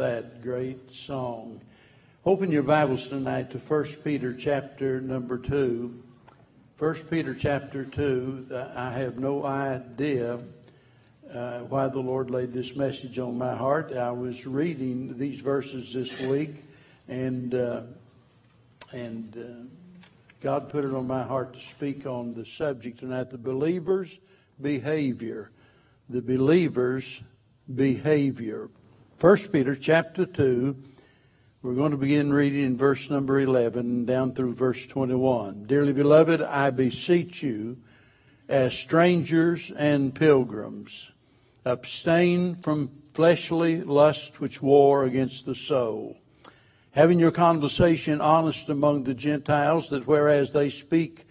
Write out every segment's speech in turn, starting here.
that great song. Open your Bibles tonight to 1 Peter chapter number 2. 1 Peter chapter 2. I have no idea why the Lord laid this message on my heart. I was reading these verses this week, and God put it on my heart to speak on the subject tonight, the believer's behavior. The believer's behavior. 1 Peter chapter 2, we're going to begin reading in verse number 11 down through verse 21. Dearly beloved, I beseech you as strangers and pilgrims, abstain from fleshly lust which war against the soul, having your conversation honest among the Gentiles, that whereas they speak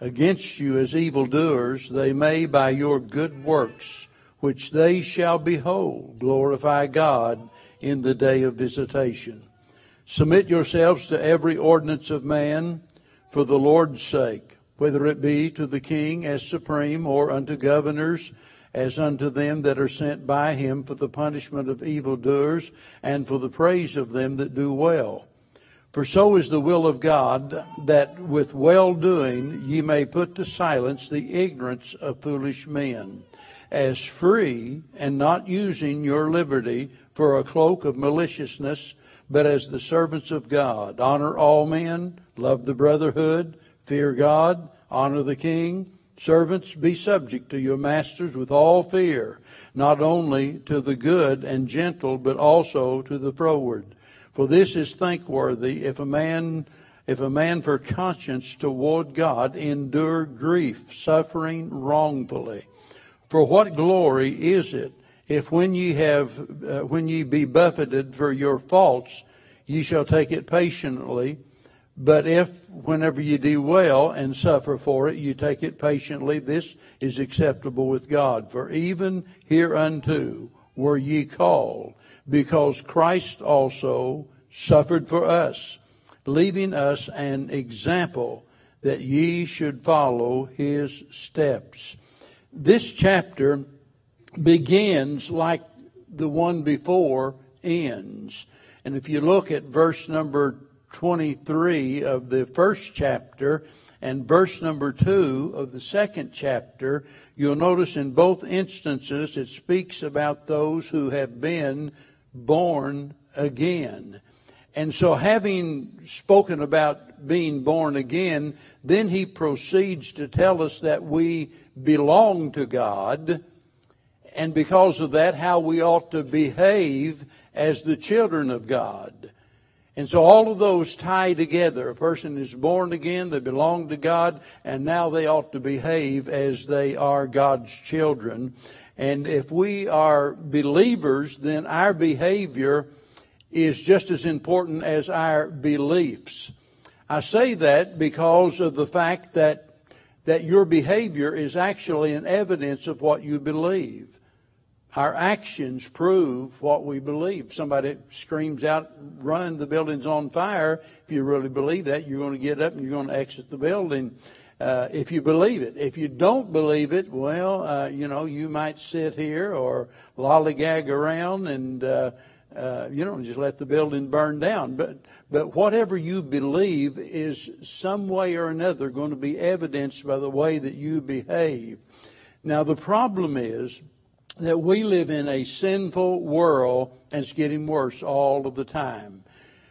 against you as evildoers, they may by your good works which they shall behold, glorify God in the day of visitation. Submit yourselves to every ordinance of man for the Lord's sake, whether it be to the king as supreme, or unto governors as unto them that are sent by him, for the punishment of evildoers and for the praise of them that do well. For so is the will of God, that with well-doing ye may put to silence the ignorance of foolish men, as free and not using your liberty for a cloak of maliciousness, but as the servants of God. Honor all men, love the brotherhood, fear God, honor the king. Servants, be subject to your masters with all fear, not only to the good and gentle, but also to the froward. For this is thankworthy, if a man for conscience toward God endure grief, suffering wrongfully. For what glory is it, if when ye be buffeted for your faults, ye shall take it patiently? But if, whenever ye do well and suffer for it, you take it patiently, this is acceptable with God. For even hereunto were ye called, because Christ also suffered for us, leaving us an example that ye should follow his steps. This chapter begins like the one before ends. And if you look at verse number 23 of the first chapter and verse number 2 of the second chapter, you'll notice in both instances it speaks about those who have been born again. And so, having spoken about being born again, then he proceeds to tell us that we belong to God, and because of that, how we ought to behave as the children of God. And so all of those tie together. A person is born again, they belong to God, and now they ought to behave as they are God's children. And if we are believers, then our behavior is just as important as our beliefs. I say that because of the fact that your behavior is actually an evidence of what you believe. Our actions prove what we believe. Somebody screams out, "Run, the building's on fire." If you really believe that, you're going to get up and you're going to exit the building if you believe it. If you don't believe it, well, you might sit here or lollygag around and just let the building burn down. But whatever you believe is some way or another going to be evidenced by the way that you behave. Now, the problem is that we live in a sinful world, and it's getting worse all of the time.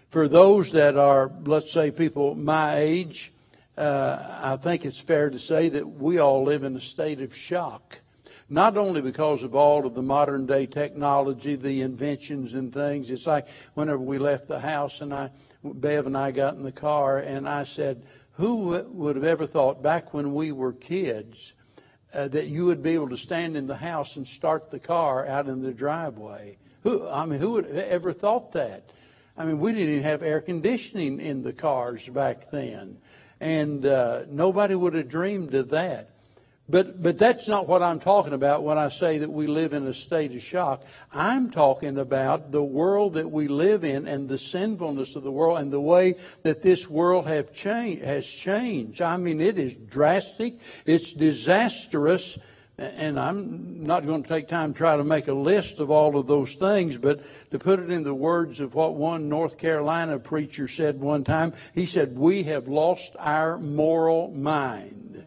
For those that are, let's say, people my age, I think it's fair to say that we all live in a state of shock. Not only because of all of the modern day technology, the inventions and things. It's like whenever we left the house and Bev and I got in the car, and I said, who would have ever thought back when we were kids that you would be able to stand in the house and start the car out in the driveway? Who would have ever thought that? I mean, we didn't even have air conditioning in the cars back then. And nobody would have dreamed of that. But that's not what I'm talking about when I say that we live in a state of shock. I'm talking about the world that we live in and the sinfulness of the world and the way that this world has changed. I mean, it is drastic. It's disastrous. And I'm not going to take time to try to make a list of all of those things, but to put it in the words of what one North Carolina preacher said one time, he said, "We have lost our moral mind."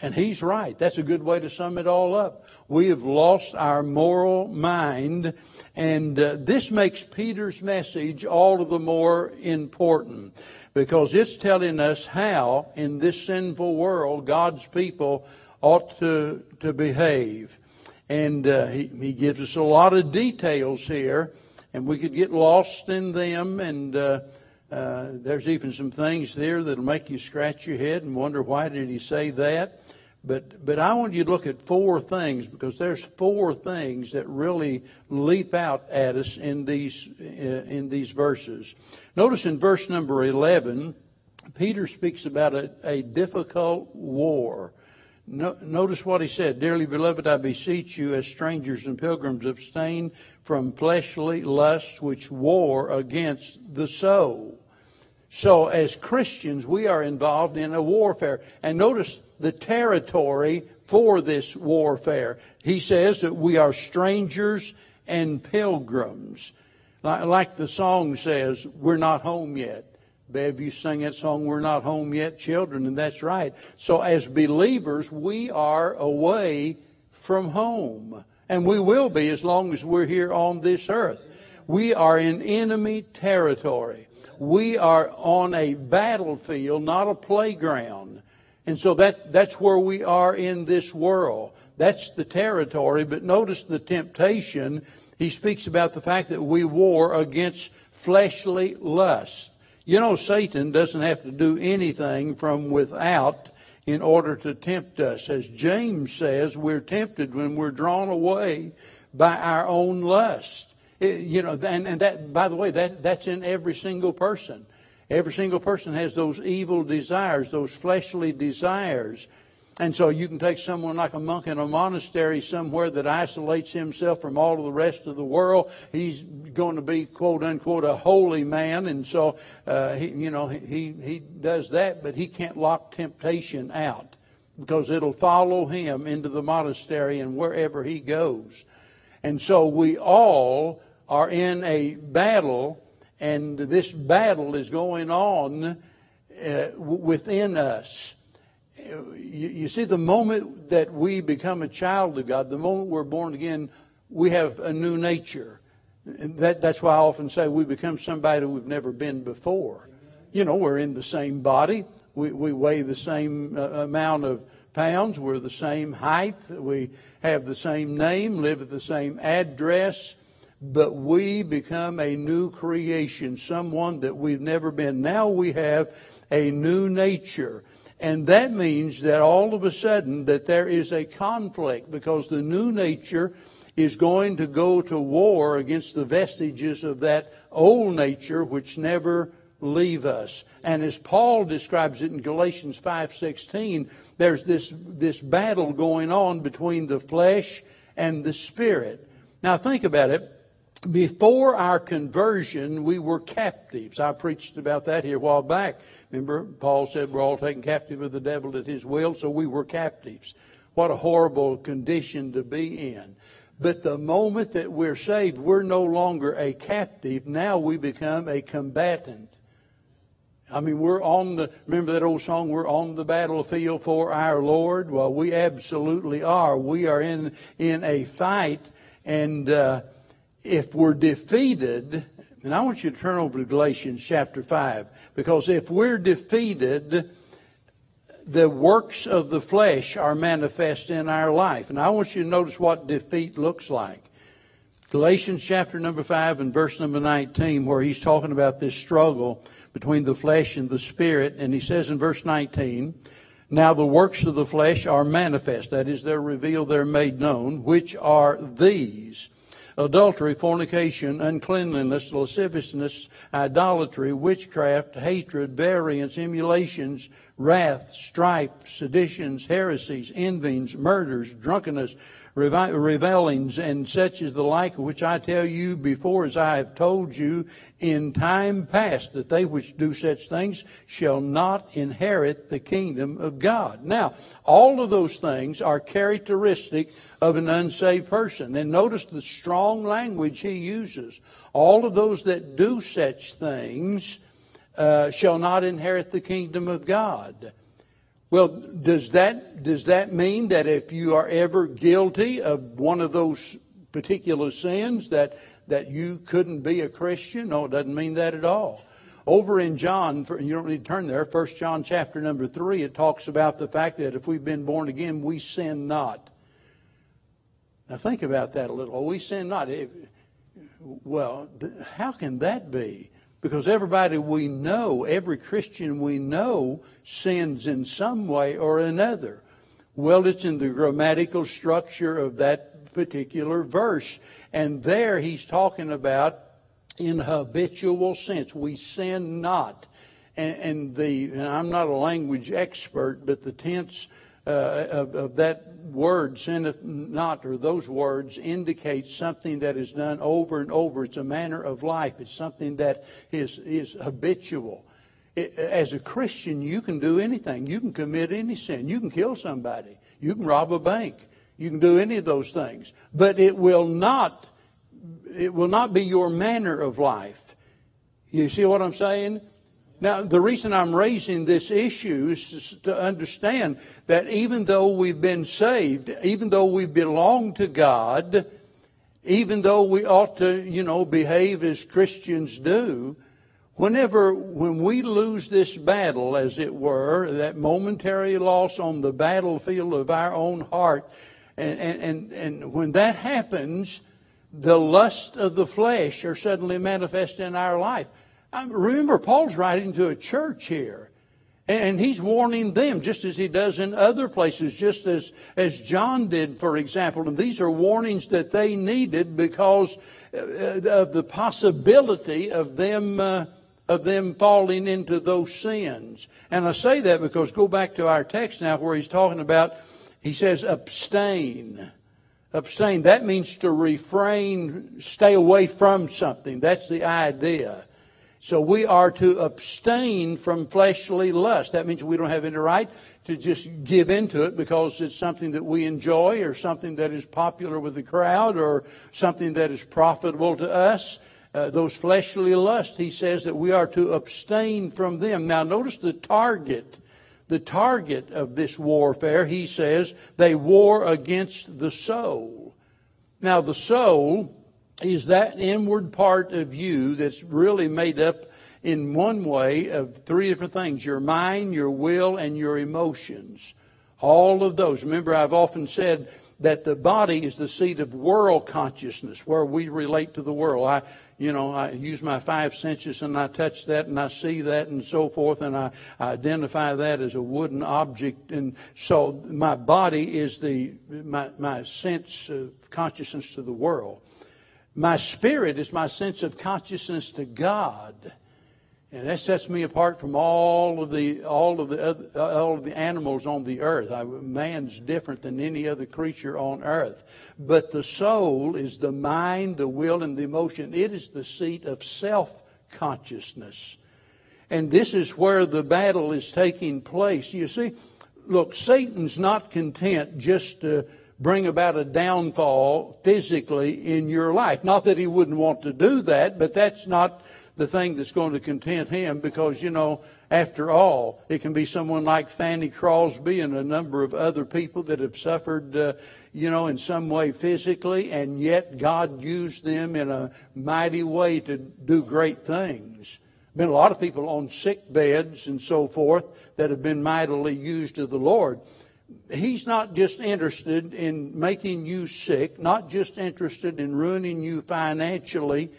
And he's right. That's a good way to sum it all up. We have lost our moral mind, and this makes Peter's message all the more important, because it's telling us how, in this sinful world, God's people ought to behave. And he gives us a lot of details here, and we could get lost in them, and there's even some things there that'll make you scratch your head and wonder, why did he say that? But I want you to look at four things, because there's four things that really leap out at us in these verses. Notice in verse number 11, Peter speaks about a difficult war. Notice what he said. "Dearly beloved, I beseech you, as strangers and pilgrims, abstain from fleshly lusts which war against the soul." So as Christians, we are involved in a warfare. And notice the territory for this warfare. He says that we are strangers and pilgrims. Like the song says, we're not home yet. Bev, you sing that song, "We're Not Home Yet, Children," and that's right. So as believers, we are away from home. And we will be as long as we're here on this earth. We are in enemy territory. We are on a battlefield, not a playground. And so that's where we are in this world. That's the territory. But notice the temptation. He speaks about the fact that we war against fleshly lust. You know, Satan doesn't have to do anything from without in order to tempt us. As James says, we're tempted when we're drawn away by our own lust. And that, by the way, that's in every single person. Every single person has those evil desires, those fleshly desires. And so you can take someone like a monk in a monastery somewhere that isolates himself from all of the rest of the world. He's going to be, quote unquote, a holy man. And so, he does that, but he can't lock temptation out, because it'll follow him into the monastery and wherever he goes. And so we all are in a battle, and this battle is going on within us. You see, the moment that we become a child of God, the moment we're born again, we have a new nature. That's why I often say we become somebody we've never been before. You know, we're in the same body. We weigh the same amount of pounds. We're the same height. We have the same name, live at the same address. But we become a new creation, someone that we've never been. Now we have a new nature. And that means that all of a sudden that there is a conflict, because the new nature is going to go to war against the vestiges of that old nature which never leave us. And as Paul describes it in Galatians 5:16, there's this battle going on between the flesh and the spirit. Now think about it. Before our conversion, we were captives. I preached about that here a while back. Remember, Paul said we're all taken captive of the devil at his will, so we were captives. What a horrible condition to be in. But the moment that we're saved, we're no longer a captive. Now we become a combatant. I mean, remember that old song, "We're on the battlefield for our Lord"? Well, we absolutely are. We are in a fight, and if we're defeated, and I want you to turn over to Galatians chapter 5, because if we're defeated, the works of the flesh are manifest in our life. And I want you to notice what defeat looks like. Galatians chapter number 5 and verse number 19, where he's talking about this struggle between the flesh and the spirit. And he says in verse 19, "Now the works of the flesh are manifest," that is, they're revealed, they're made known, "which are these: adultery, fornication, uncleanliness, lasciviousness, idolatry, witchcraft, hatred, variance, emulations, wrath, strife, seditions, heresies, envyings, murders, drunkenness, revelings, and such is the like, which I tell you before, as I have told you in time past, that they which do such things shall not inherit the kingdom of God. Now, all of those things are characteristic of an unsaved person. And notice the strong language he uses. All of those that do such things shall not inherit the kingdom of God. Well, does that mean that if you are ever guilty of one of those particular sins that you couldn't be a Christian? No, it doesn't mean that at all. Over in John, you don't need to turn there, 1 John chapter number 3, it talks about the fact that if we've been born again, we sin not. Now think about that a little. We sin not. Well, how can that be? Because everybody we know, every Christian we know, sins in some way or another. Well, it's in the grammatical structure of that particular verse. And there he's talking about in habitual sense. We sin not. And I'm not a language expert, but the tense of that word, sinneth not, or those words indicate something that is done over and over. It's a manner of life. It's something that is habitual. As a Christian, you can do anything. You can commit any sin. You can kill somebody. You can rob a bank. You can do any of those things. But it will not be your manner of life. You see what I'm saying? Now, the reason I'm raising this issue is to understand that even though we've been saved, even though we belong to God, even though we ought to, behave as Christians do, when we lose this battle, as it were, that momentary loss on the battlefield of our own heart, and when that happens, the lusts of the flesh are suddenly manifest in our life. Remember, Paul's writing to a church here, and he's warning them just as he does in other places, just as John did, for example. And these are warnings that they needed because of the possibility of them falling into those sins. And I say that because go back to our text now where he's talking about, he says, abstain. Abstain, that means to refrain, stay away from something. That's the idea. So we are to abstain from fleshly lust. That means we don't have any right to just give into it because it's something that we enjoy or something that is popular with the crowd or something that is profitable to us. Those fleshly lusts, he says that we are to abstain from them. Now notice the target of this warfare. He says they war against the soul. Now the soul is that inward part of you that's really made up in one way of three different things: your mind, your will, and your emotions. All of those. Remember, I've often said that the body is the seat of world consciousness, where we relate to the world. I use my five senses, and I touch that, and I see that, and so forth, and I identify that as a wooden object. And so my body is my sense of consciousness to the world. My spirit is my sense of consciousness to God, and that sets me apart from all of the animals on the earth. Man's different than any other creature on earth, but the soul is the mind, the will, and the emotion. It is the seat of self-consciousness, and this is where the battle is taking place. You see, look, Satan's not content just to bring about a downfall physically in your life. Not that he wouldn't want to do that, but that's not the thing that's going to content him because, after all, it can be someone like Fanny Crosby and a number of other people that have suffered, in some way physically, and yet God used them in a mighty way to do great things. Been a lot of people on sick beds and so forth that have been mightily used of the Lord. He's not just interested in making you sick, not just interested in ruining you financially.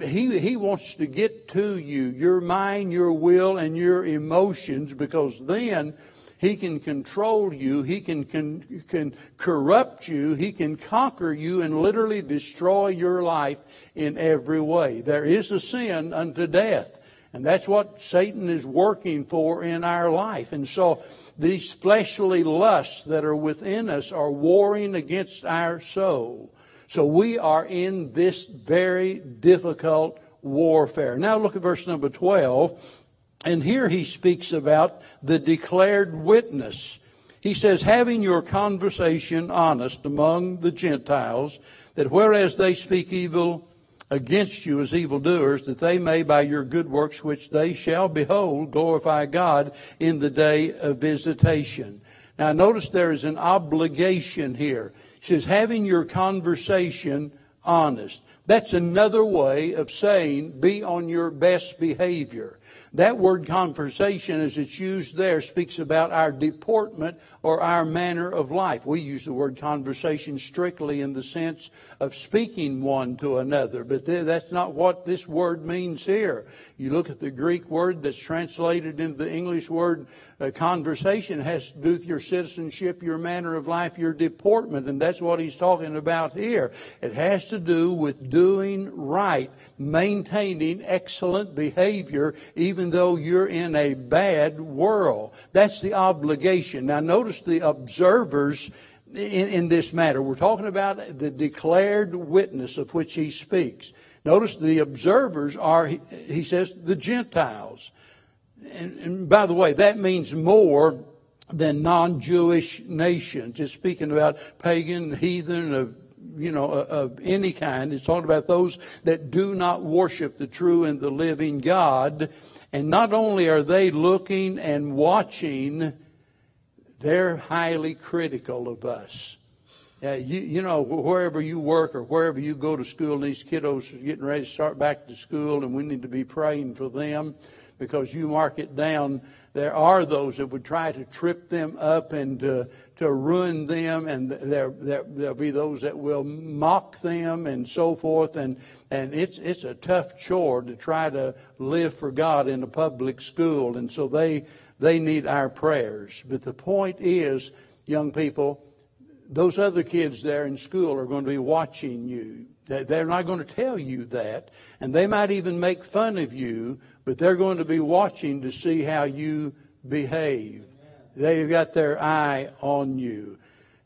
He wants to get to you, your mind, your will, and your emotions, because then he can control you, he can corrupt you, he can conquer you and literally destroy your life in every way. There is a sin unto death. And that's what Satan is working for in our life. And so these fleshly lusts that are within us are warring against our soul. So we are in this very difficult warfare. Now look at verse number 12. And here he speaks about the declared witness. He says, having your conversation honest among the Gentiles, that whereas they speak evil against you as evildoers, that they may by your good works which they shall behold glorify God in the day of visitation. Now notice there is an obligation here. He says, having your conversation honest. That's another way of saying be on your best behavior. That word conversation as it's used there speaks about our deportment or our manner of life. We use the word conversation strictly in the sense of speaking one to another, but that's not what this word means here. You look at the Greek word that's translated into the English word conversation. It has to do with your citizenship, your manner of life, your deportment, and that's what he's talking about here. It has to do with doing right, maintaining excellent behavior, even though you're in a bad world. That's the obligation. Now notice the observers in this matter. We're talking about the declared witness of which he speaks. Notice the observers are, he says, the Gentiles. And by the way, that means more than non-Jewish nations. It's speaking about pagan, heathen, of any kind. It's talking about those that do not worship the true and the living God. And not only are they looking and watching, they're highly critical of us. Wherever you work or wherever you go to school, these kiddos are getting ready to start back to school, and we need to be praying for them, because you mark it down, there are those that would try to trip them up and to ruin them, and there'll be those that will mock them and so forth. And it's a tough chore to try to live for God in a public school, and so they need our prayers. But the point is, young people, those other kids there in school are going to be watching you. They're not going to tell you that, and they might even make fun of you, but they're going to be watching to see how you behave. They've got their eye on you.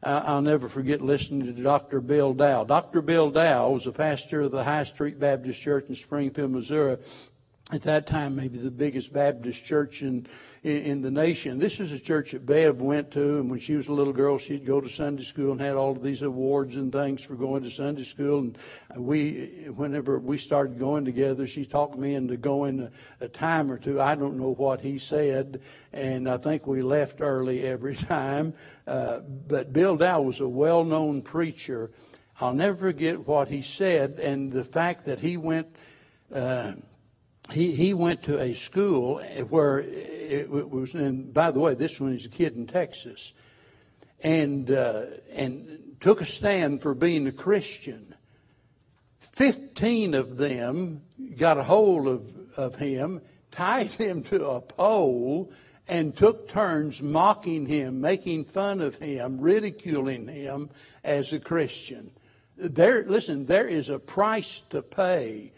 I'll never forget listening to Dr. Bill Dow. Dr. Bill Dow was a pastor of the High Street Baptist Church in Springfield, Missouri. At that time, maybe the biggest Baptist church in the nation. This is a church that Bev went to, and when she was a little girl, she'd go to Sunday school and had all of these awards and things for going to Sunday school. And whenever we started going together, she talked me into going a time or two. I don't know what he said, and I think we left early every time. But Bill Dow was a well-known preacher. I'll never forget what he said, and the fact that he went... He went to a school where it was, and by the way, this one is a kid in Texas, and took a stand for being a Christian. 15 of them got a hold of him, tied him to a pole, and took turns mocking him, making fun of him, ridiculing him as a Christian. There is a price to pay.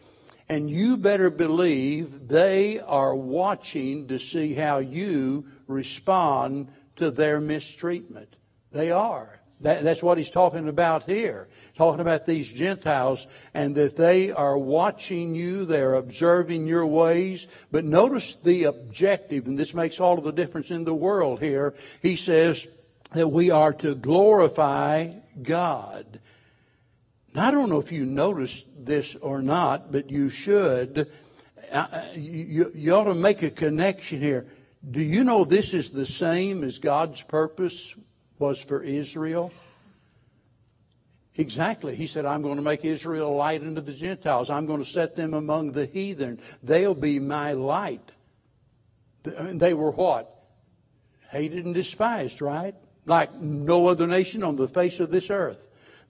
And you better believe they are watching to see how you respond to their mistreatment. They are. That's what he's talking about here. Talking about these Gentiles, and that they are watching you, they're observing your ways. But notice the objective, and this makes all of the difference in the world here. He says that we are to glorify God. Now, I don't know if you noticed this or not, but you should. You ought to make a connection here. Do you know this is the same as God's purpose was for Israel? Exactly. He said, I'm going to make Israel a light unto the Gentiles. I'm going to set them among the heathen. They'll be my light. They were what? Hated and despised, right? Like no other nation on the face of this earth.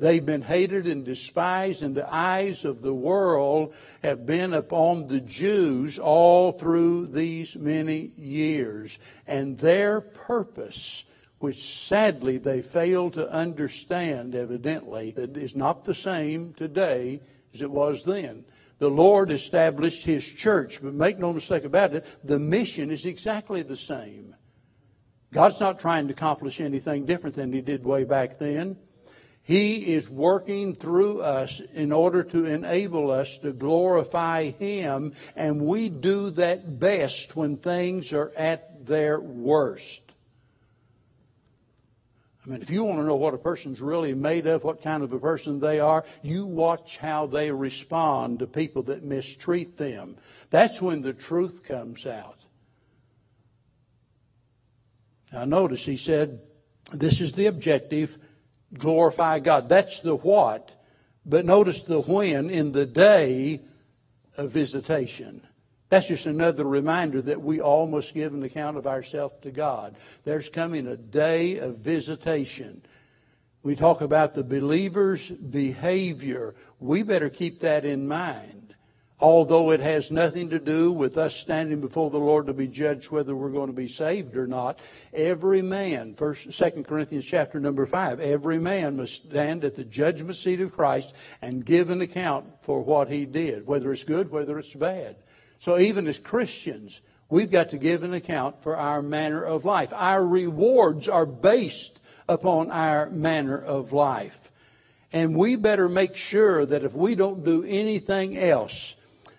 They've been hated and despised, and the eyes of the world have been upon the Jews all through these many years. And their purpose, which sadly they fail to understand evidently, is not the same today as it was then. The Lord established His church. But make no mistake about it, the mission is exactly the same. God's not trying to accomplish anything different than He did way back then. He is working through us in order to enable us to glorify Him, and we do that best when things are at their worst. I mean, if you want to know what a person's really made of, what kind of a person they are, you watch how they respond to people that mistreat them. That's when the truth comes out. Now notice he said, this is the objective, glorify God. That's the what, but notice the when in the day of visitation. That's just another reminder that we all must give an account of ourselves to God. There's coming a day of visitation. We talk about the believer's behavior. We better keep that in mind. Although it has nothing to do with us standing before the Lord to be judged whether we're going to be saved or not. Every man, 2 Corinthians chapter number 5, every man must stand at the judgment seat of Christ and give an account for what he did, whether it's good, whether it's bad. So even as Christians, we've got to give an account for our manner of life. Our rewards are based upon our manner of life. And we better make sure that if we don't do anything else,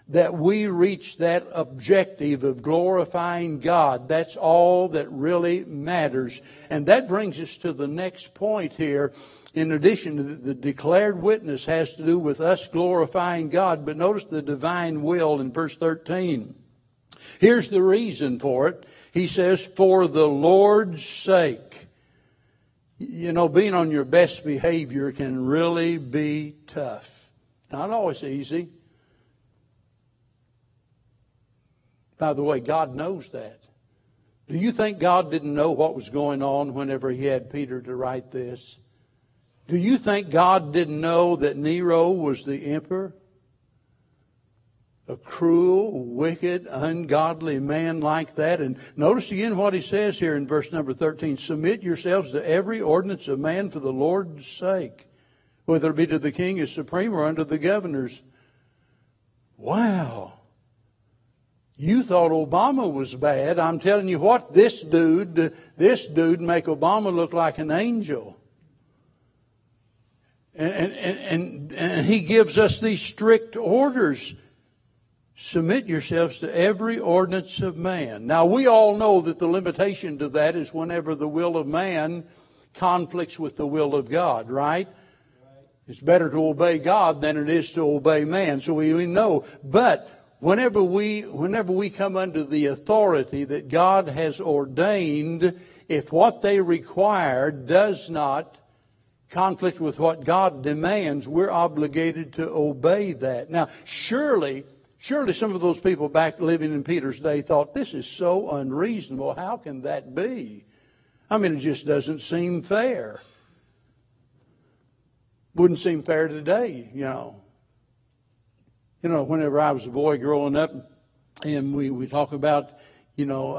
that we reach that objective of glorifying God. That's all that really matters. And that brings us to the next point here. In addition, the declared witness has to do with us glorifying God. But notice the divine will in verse 13. Here's the reason for it. He says, for the Lord's sake. You know, being on your best behavior can really be tough. Not always easy. By the way, God knows that. Do you think God didn't know what was going on whenever He had Peter to write this? Do you think God didn't know that Nero was the emperor? A cruel, wicked, ungodly man like that. And notice again what he says here in verse number 13. Submit yourselves to every ordinance of man for the Lord's sake, whether it be to the king as supreme or unto the governors. Wow. You thought Obama was bad. I'm telling you what, this dude make Obama look like an angel. And he gives us these strict orders. Submit yourselves to every ordinance of man. Now, we all know that the limitation to that is whenever the will of man conflicts with the will of God, right? It's better to obey God than it is to obey man. So we know. But whenever we come under the authority that God has ordained, if what they require does not conflict with what God demands, we're obligated to obey that. Now, surely some of those people back living in Peter's day thought, this is so unreasonable. How can that be? I mean, it just doesn't seem fair. Wouldn't seem fair today, you know. You know, whenever I was a boy growing up, and we talk about, you know,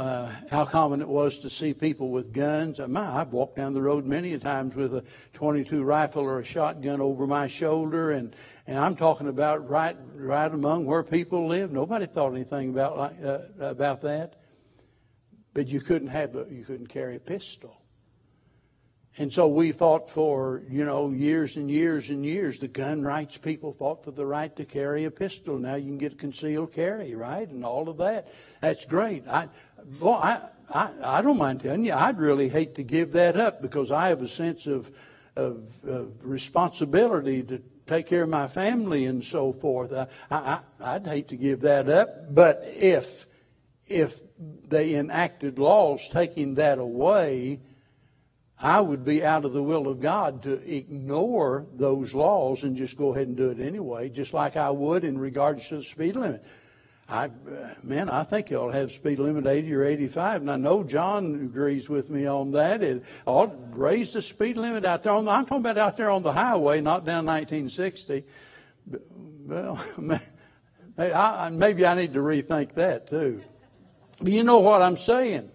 how common it was to see people with guns. I've walked down the road many a times with a .22 rifle or a shotgun over my shoulder. And I'm talking about right among where people live. Nobody thought anything about that. But you couldn't carry a pistol. And so we fought for, you know, years and years and years. The gun rights people fought for the right to carry a pistol. Now you can get concealed carry, right? And all of that. That's great. I don't mind telling you, I'd really hate to give that up because I have a sense of responsibility to take care of my family and so forth. I'd hate to give that up. But if they enacted laws taking that away, I would be out of the will of God to ignore those laws and just go ahead and do it anyway, just like I would in regards to the speed limit. I think you ought to have speed limit 80 or 85, and I know John agrees with me on that. It ought to raise the speed limit out there. I'm talking about out there on the highway, not down 1960. Well, maybe I need to rethink that too. But you know what I'm saying.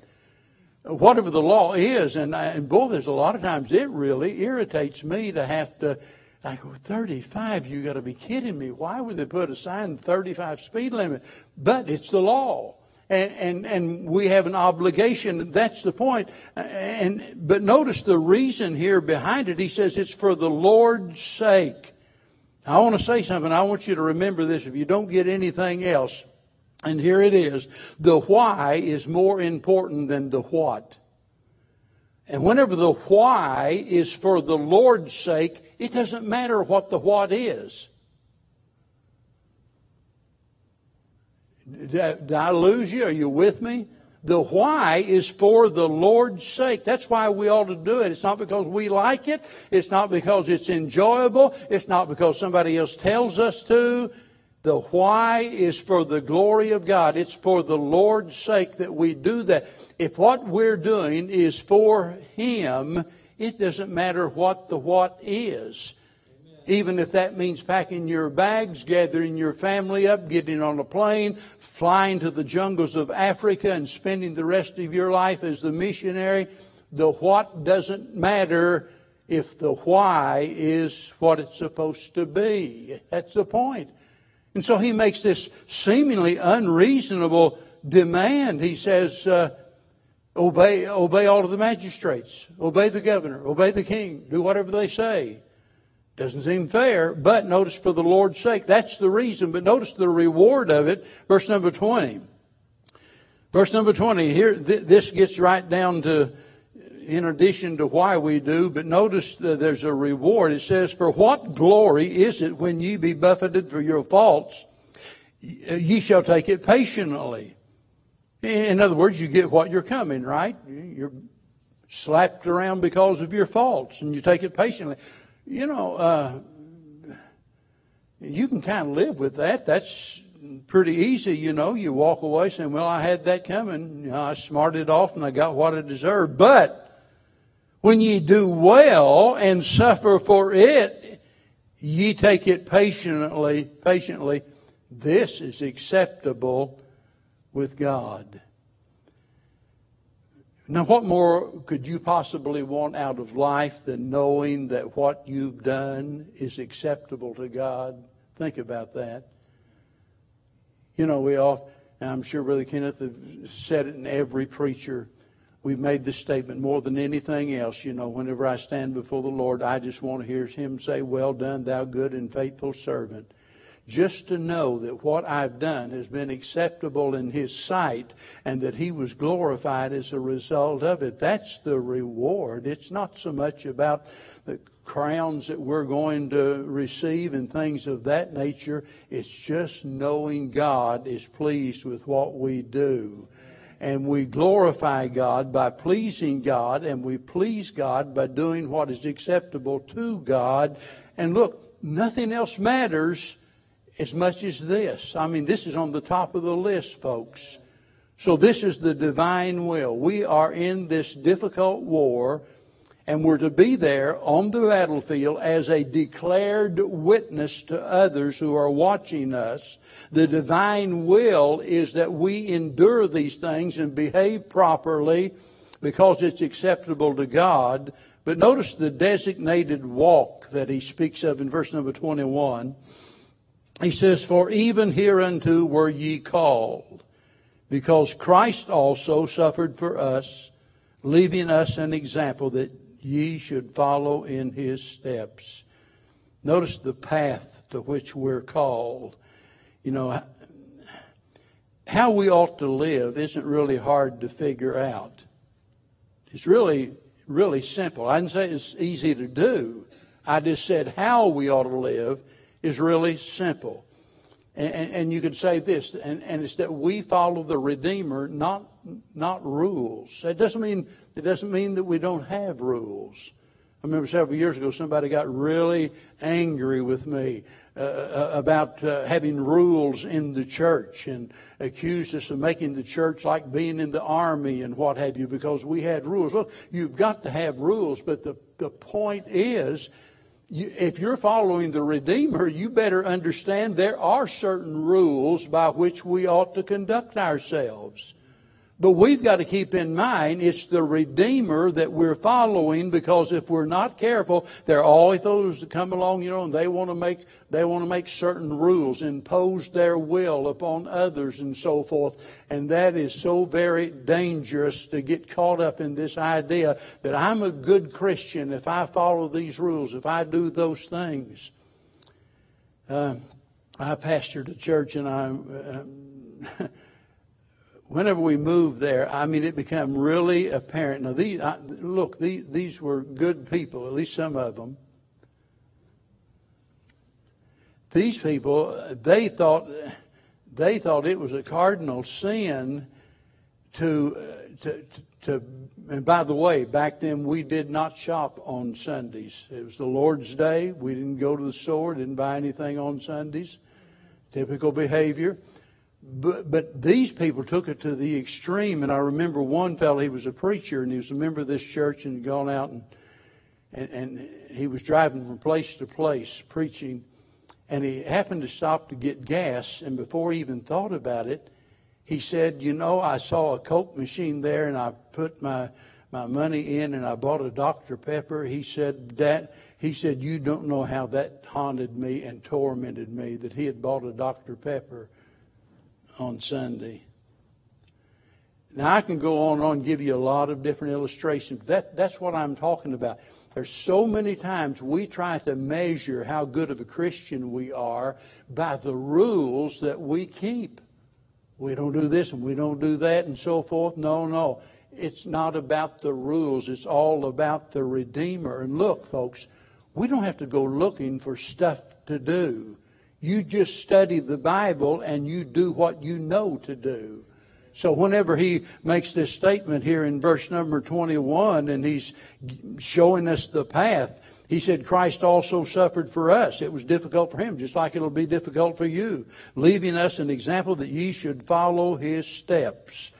Whatever the law is, and boy, there's a lot of times it really irritates me to have to I go, 35? You got to be kidding me. Why would they put a sign 35 speed limit? But it's the law. And we have an obligation. That's the point. But notice the reason here behind it. He says it's for the Lord's sake. I want to say something. I want you to remember this if you don't get anything else. And here it is. The why is more important than the what. And whenever the why is for the Lord's sake, it doesn't matter what the what is. Did I lose you? Are you with me? The why is for the Lord's sake. That's why we ought to do it. It's not because we like it. It's not because it's enjoyable. It's not because somebody else tells us to. The why is for the glory of God. It's for the Lord's sake that we do that. If what we're doing is for Him, it doesn't matter what the what is. Even if that means packing your bags, gathering your family up, getting on a plane, flying to the jungles of Africa and spending the rest of your life as the missionary, the what doesn't matter if the why is what it's supposed to be. That's the point. And so he makes this seemingly unreasonable demand. He says, obey all of the magistrates, obey the governor, obey the king, do whatever they say. Doesn't seem fair, but notice for the Lord's sake. That's the reason, but notice the reward of it. Verse number 20. Verse number 20, here, this gets right down to, in addition to why we do, but notice that there's a reward. It says, for what glory is it when ye be buffeted for your faults? Ye shall take it patiently. In other words, you get what you're coming, right? You're slapped around because of your faults, and you take it patiently. You know, you can kind of live with that. That's pretty easy, you know. You walk away saying, well, I had that coming. You know, I smarted off and I got what I deserved. But when ye do well and suffer for it, ye take it patiently. This is acceptable with God. Now, what more could you possibly want out of life than knowing that what you've done is acceptable to God? Think about that. You know, I'm sure Brother Kenneth has said it in every preacher. We've made this statement more than anything else. You know, whenever I stand before the Lord, I just want to hear Him say, well done, thou good and faithful servant. Just to know that what I've done has been acceptable in His sight and that He was glorified as a result of it. That's the reward. It's not so much about the crowns that we're going to receive and things of that nature. It's just knowing God is pleased with what we do. And we glorify God by pleasing God, and we please God by doing what is acceptable to God. And look, nothing else matters as much as this. I mean, this is on the top of the list, folks. So this is the divine will. We are in this difficult war, and we're to be there on the battlefield as a declared witness to others who are watching us. The divine will is that we endure these things and behave properly because it's acceptable to God. But notice the designated walk that he speaks of in verse number 21. He says, for even hereunto were ye called, because Christ also suffered for us, leaving us an example that ye should follow in his steps. Notice the path to which we're called. You know, how we ought to live isn't really hard to figure out. It's really, really simple. I didn't say it's easy to do. I just said how we ought to live is really simple. And you could say this, and it's that we follow the Redeemer, not rules. It doesn't mean that we don't have rules. I remember several years ago somebody got really angry with me about having rules in the church and accused us of making the church like being in the army and what have you because we had rules. Look, you've got to have rules, but the point is, if you're following the Redeemer, you better understand there are certain rules by which we ought to conduct ourselves. But we've got to keep in mind it's the Redeemer that we're following, because if we're not careful, there are always those that come along, and they want to make certain rules, impose their will upon others and so forth. And that is so very dangerous to get caught up in this idea that I'm a good Christian if I follow these rules, if I do those things. I pastored a church, and I whenever we moved there, it became really apparent. Now, these were good people, at least some of them. These people, they thought it was a cardinal sin to. And by the way, back then we did not shop on Sundays. It was the Lord's Day. We didn't go to the store, didn't buy anything on Sundays. Typical behavior. But these people took it to the extreme. And I remember one fellow, he was a preacher, and he was a member of this church, and had gone out and he was driving from place to place preaching. And he happened to stop to get gas. And before he even thought about it, he said, I saw a Coke machine there, and I put my money in, and I bought a Dr. Pepper. He said, you don't know how that haunted me and tormented me, that he had bought a Dr. Pepper on Sunday. Now, I can go on and give you a lot of different illustrations. That's what I'm talking about. There's so many times we try to measure how good of a Christian we are by the rules that we keep. We don't do this and we don't do that and so forth. No. It's not about the rules. It's all about the Redeemer. And look, folks, we don't have to go looking for stuff to do. You just study the Bible and you do what you know to do. So whenever he makes this statement here in verse number 21, and he's showing us the path, he said, Christ also suffered for us. It was difficult for him, just like it'll be difficult for you, leaving us an example that ye should follow his steps.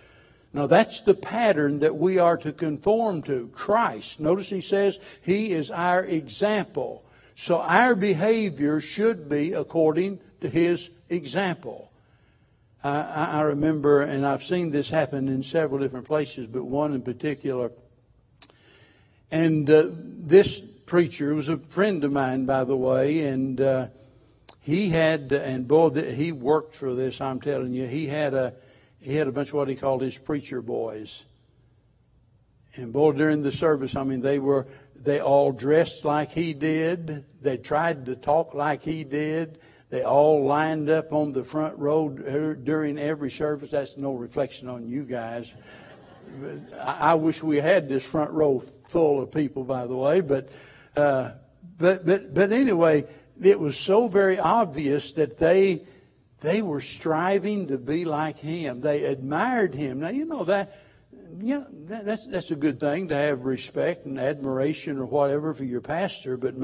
Now, that's the pattern that we are to conform to. Christ. Notice he says he is our example. So our behavior should be according to his example. I remember, and I've seen this happen in several different places, but one in particular. And this preacher was a friend of mine, by the way, and he worked for this. I'm telling you, he had a bunch of what he called his preacher boys, and boy, during the service, they all dressed like he did. They tried to talk like he did. They all lined up on the front row during every service. That's no reflection on you guys. I wish we had this front row full of people, by the way, but anyway, it was so very obvious that they were striving to be like him. They admired him. Now that's a good thing, to have respect and admiration or whatever for your pastor. But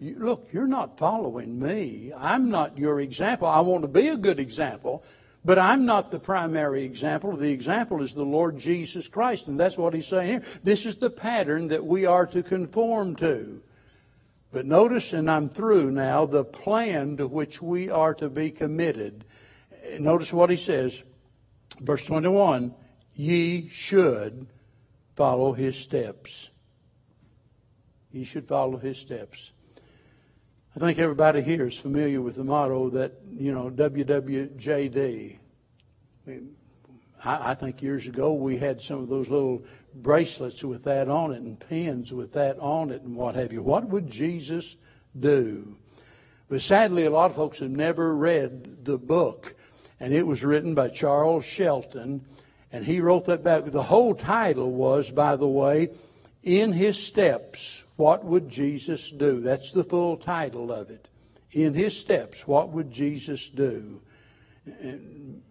you're not following me. I'm not your example. I want to be a good example. But I'm not the primary example. The example is the Lord Jesus Christ. And that's what he's saying here. This is the pattern that we are to conform to. But notice, and I'm through now, the plan to which we are to be committed. Notice what he says. Verse 21, ye should follow his steps. Ye should follow his steps. I think everybody here is familiar with the motto that, WWJD. I think years ago we had some of those little bracelets with that on it and pins with that on it and what have you. What would Jesus do? But sadly, a lot of folks have never read the book. And it was written by Charles Shelton. And he wrote that back. The whole title was, by the way, In His Steps, What Would Jesus Do? That's the full title of it. In His Steps, What Would Jesus Do?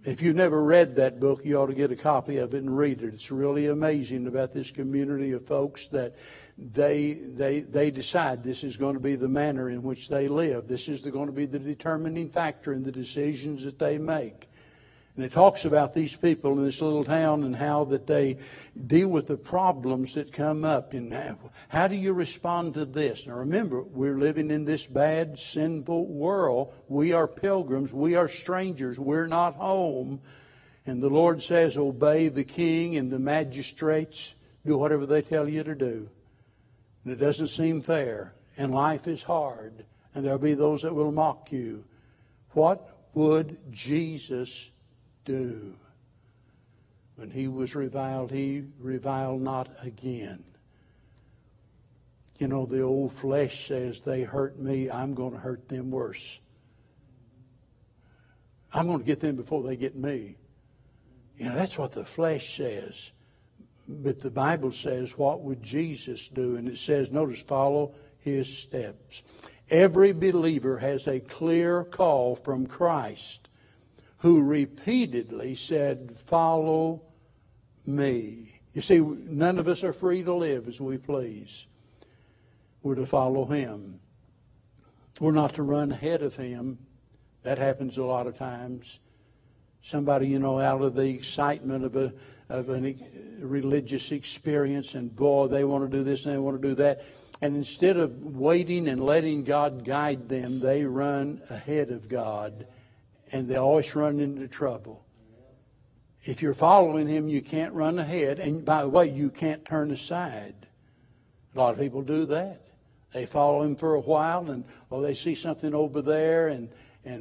If you've never read that book, you ought to get a copy of it and read it. It's really amazing about this community of folks that they decide this is going to be the manner in which they live. This is going to be the determining factor in the decisions that they make. And it talks about these people in this little town and how that they deal with the problems that come up. And how do you respond to this? Now remember, we're living in this bad, sinful world. We are pilgrims. We are strangers. We're not home. And the Lord says, obey the king and the magistrates. Do whatever they tell you to do. And it doesn't seem fair. And life is hard. And there'll be those that will mock you. What would Jesus do? When he was reviled, he reviled not again. You know, the old flesh says, they hurt me, I'm going to hurt them worse. I'm going to get them before they get me. You know, that's what the flesh says. But the Bible says, what would Jesus do? And it says, notice, follow his steps. Every believer has a clear call from Christ, who repeatedly said, follow me. You see, none of us are free to live as we please. We're to follow him. We're not to run ahead of him. That happens a lot of times. Somebody, you know, out of the excitement of a religious experience, and boy, they want to do this and they want to do that. And instead of waiting and letting God guide them, they run ahead of God, and they always run into trouble. If you're following him, you can't run ahead. And by the way, you can't turn aside. A lot of people do that. They follow him for a while, and they see something over there, and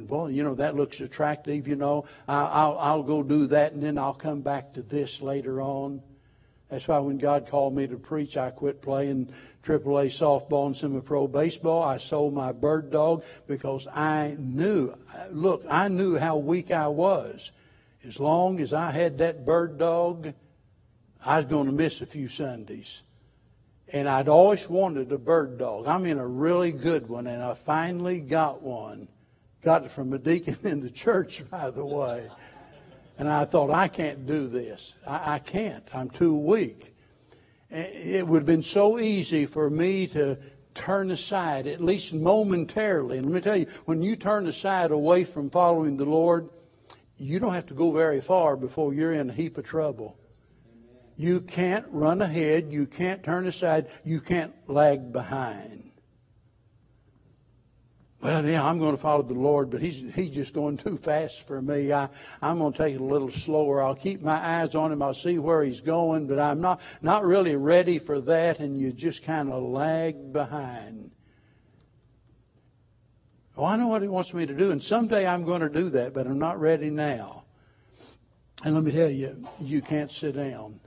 boy, you know, that looks attractive. You know, I'll go do that, and then I'll come back to this later on. That's why when God called me to preach, I quit playing AAA softball and semi-pro baseball. I sold my bird dog because I knew. Look, I knew how weak I was. As long as I had that bird dog, I was going to miss a few Sundays. And I'd always wanted a bird dog. I mean, a really good one. And I finally got one. Got it from a deacon in the church, by the way. And I thought, I can't do this. I can't. I'm too weak. It would have been so easy for me to turn aside, at least momentarily. And let me tell you, when you turn aside away from following the Lord, you don't have to go very far before you're in a heap of trouble. You can't run ahead. You can't turn aside. You can't lag behind. Well, yeah, I'm going to follow the Lord, but he's just going too fast for me. I'm going to take it a little slower. I'll keep my eyes on him. I'll see where he's going, but I'm not really ready for that, and you just kind of lag behind. Oh, I know what he wants me to do, and someday I'm going to do that, but I'm not ready now. And let me tell you, you can't sit down.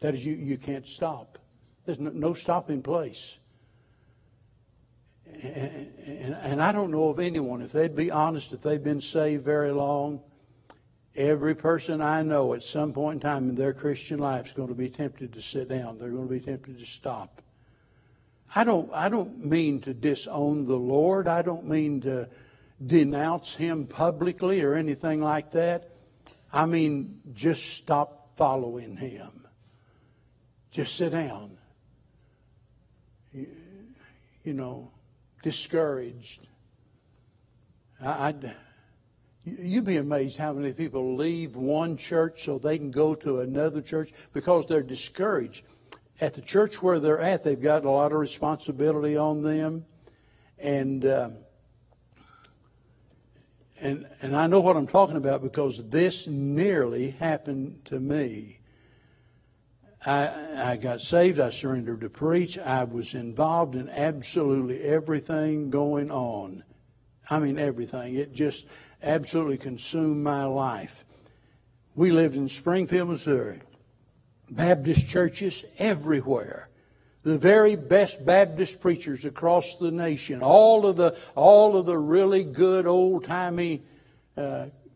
That is, you can't stop. There's no stopping place. And I don't know of anyone, if they'd be honest, if they've been saved very long, every person I know at some point in time in their Christian life is going to be tempted to sit down. They're going to be tempted to stop. I don't mean to disown the Lord. I don't mean to denounce him publicly or anything like that. I mean, just stop following him. Just sit down. You know, discouraged. You'd be amazed how many people leave one church so they can go to another church because they're discouraged. At the church where they're at, they've got a lot of responsibility on them. And I know what I'm talking about because this nearly happened to me. I got saved. I surrendered to preach. I was involved in absolutely everything going on. I mean, everything. It just absolutely consumed my life. We lived in Springfield, Missouri. Baptist churches everywhere. The very best Baptist preachers across the nation. All of the really good old-timey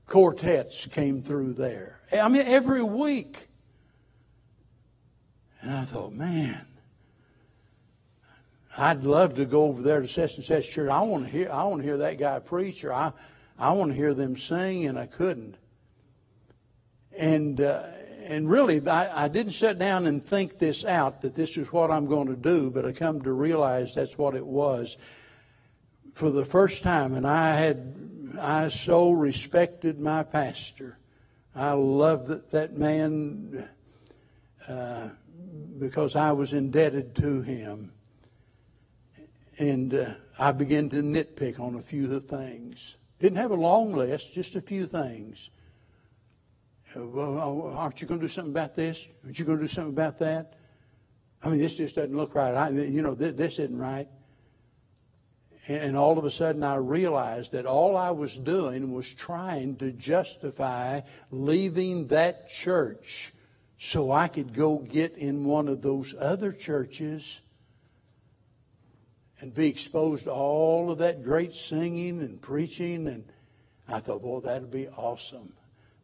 quartets came through there. I mean, every week. And I thought, man, I'd love to go over there to such and such church. I want to hear that guy preach, or I want to hear them sing, and I couldn't. And really, I didn't sit down and think this out, that this is what I'm going to do, but I come to realize that's what it was. For the first time, and I so respected my pastor. I loved that man. Because I was indebted to him. And I began to nitpick on a few of the things. Didn't have a long list, just a few things. well, aren't you going to do something about this? Aren't you going to do something about that? I mean, this just doesn't look right. This isn't right. And all of a sudden I realized that all I was doing was trying to justify leaving that church so I could go get in one of those other churches and be exposed to all of that great singing and preaching. And I thought, boy, that would be awesome.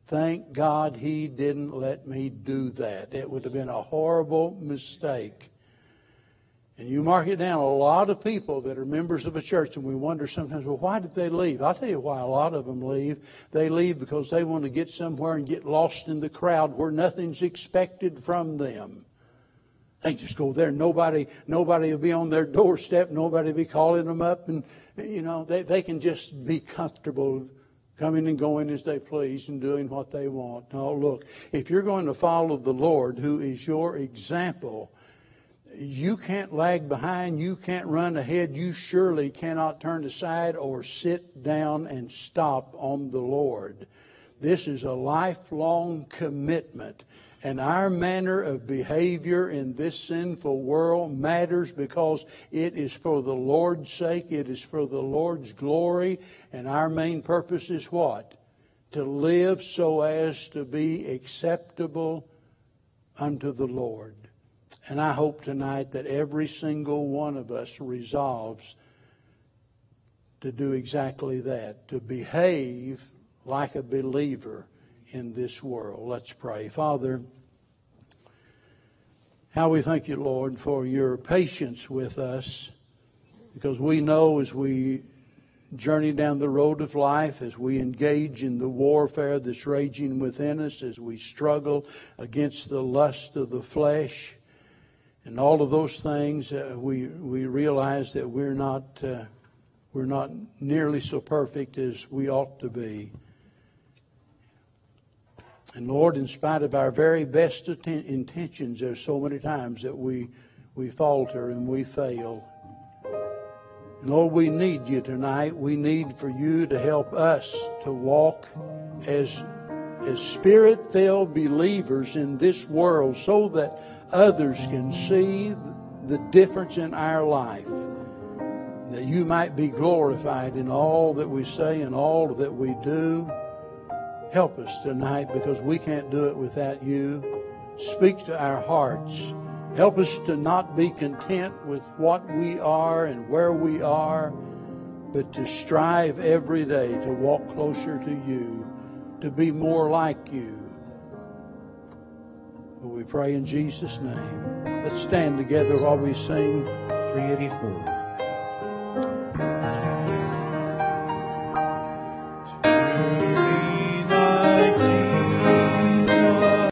Thank God he didn't let me do that. It would have been a horrible mistake. And you mark it down, a lot of people that are members of a church, and we wonder sometimes, well, why did they leave? I'll tell you why a lot of them leave. They leave because they want to get somewhere and get lost in the crowd where nothing's expected from them. They just go there. Nobody will be on their doorstep. Nobody will be calling them up. And, you know, they can just be comfortable coming and going as they please and doing what they want. No, look, if you're going to follow the Lord, who is your example, you can't lag behind. You can't run ahead. You surely cannot turn aside or sit down and stop on the Lord. This is a lifelong commitment. And our manner of behavior in this sinful world matters because it is for the Lord's sake. It is for the Lord's glory. And our main purpose is what? To live so as to be acceptable unto the Lord. And I hope tonight that every single one of us resolves to do exactly that, to behave like a believer in this world. Let's pray. Father, how we thank you, Lord, for your patience with us, because we know as we journey down the road of life, as we engage in the warfare that's raging within us, as we struggle against the lust of the flesh and all of those things, we realize that we're not nearly so perfect as we ought to be. And Lord, in spite of our very best intentions, there's so many times that we falter and we fail. And Lord, we need you tonight. We need for you to help us to walk as Spirit-filled believers in this world so that others can see the difference in our life, that you might be glorified in all that we say and all that we do. Help us tonight, because we can't do it without you. Speak to our hearts. Help us to not be content with what we are and where we are, but to strive every day to walk closer to you, to be more like you. We pray in Jesus' name. Let's stand together while we sing 384.